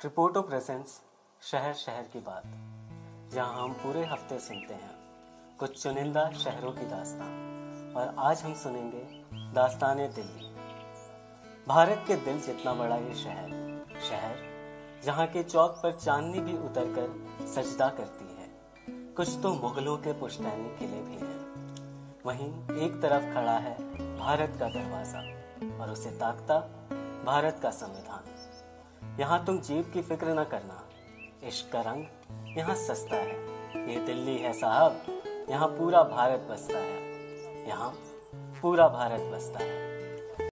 Tripoto presence शहर शहर की बात, जहां हम पूरे हफ्ते सुनते हैं कुछ चुनिंदा शहरों की दास्तान। और आज हम सुनेंगे दास्तान दिल्ली। भारत के दिल जितना बड़ा ये शहर जहां के चौक पर चांदनी भी उतरकर सजदा करती है। कुछ तो मुगलों के पुश्तैनी किले भी हैं। वहीं एक तरफ खड़ा है भारत का दरवाजा और उसे ताकता भारत का संविधान। यहाँ तुम जेब की फिक्र न करना, इश्क का रंग यहाँ सस्ता है। ये दिल्ली है साहब, यहाँ पूरा भारत बसता है।